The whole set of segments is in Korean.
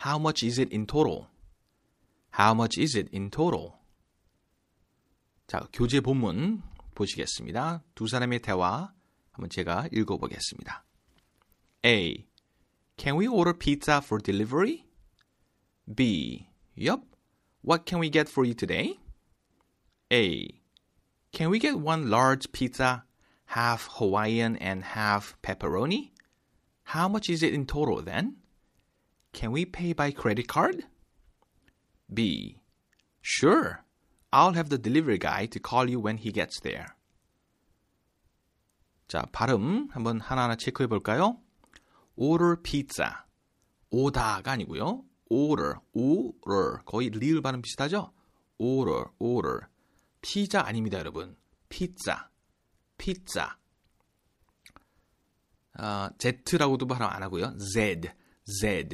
How much is it in total? How much is it in total? 자, 교재 본문 보시겠습니다. 두 사람의 대화 한번 제가 읽어보겠습니다. A. Can we order pizza for delivery? B. Yup. What can we get for you today? A. Can we get one large pizza, half Hawaiian and half pepperoni? How much is it in total then? Can we pay by credit card? B. Sure. I'll have the delivery guy to call you when he gets there. 자, 발음 한번 하나하나 체크해 볼까요? Order pizza. 오다가 아니고요. Order, order. 거의 리을 발음 비슷하죠? Order, order. 피자 아닙니다, 여러분. 피자, 피자. Z라고도 발음 안 하고요. Z, Z.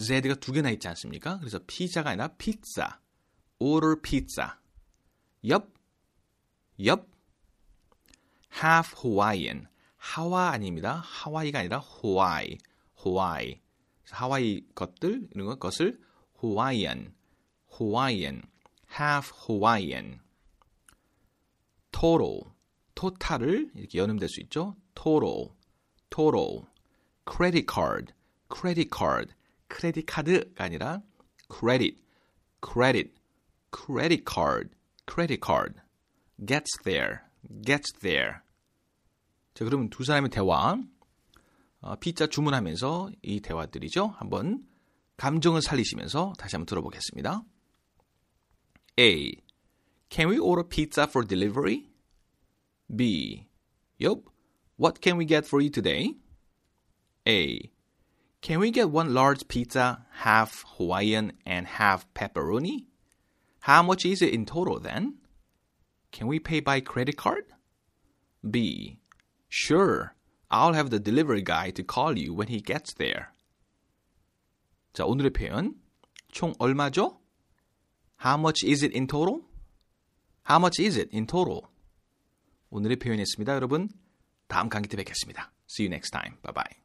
Z가 두 개나 있지 않습니까? 그래서 피자가 아니라 피자. Order pizza. Yup. Yup. Half Hawaiian. 하와 아닙니다. 하와이가 아니라 Hawaii. Hawaii. 하와이 것들, 이런 것을 Hawaiian. Hawaiian. Half Hawaiian. Total. 토탈을 이렇게 연음될 수 있죠. Total. Total. Credit card. Credit card. 크레딧 카드가 아니라 credit card gets there. 자, 그러면 두 사람의 대화, 피자 주문하면서 이 대화들이죠. 한번 감정을 살리시면서 다시 한번 들어보겠습니다. A. Can we order pizza for delivery? B. Yup. What can we get for you today? A. Can we get one large pizza, half Hawaiian and half pepperoni? How much is it in total then? Can we pay by credit card? B. Sure. I'll have the delivery guy to call you when he gets there. 자, 오늘의 표현. 총 얼마죠? How much is it in total? How much is it in total? 오늘의 표현이었습니다, 여러분. 다음 강의 때 뵙겠습니다. See you next time. Bye bye.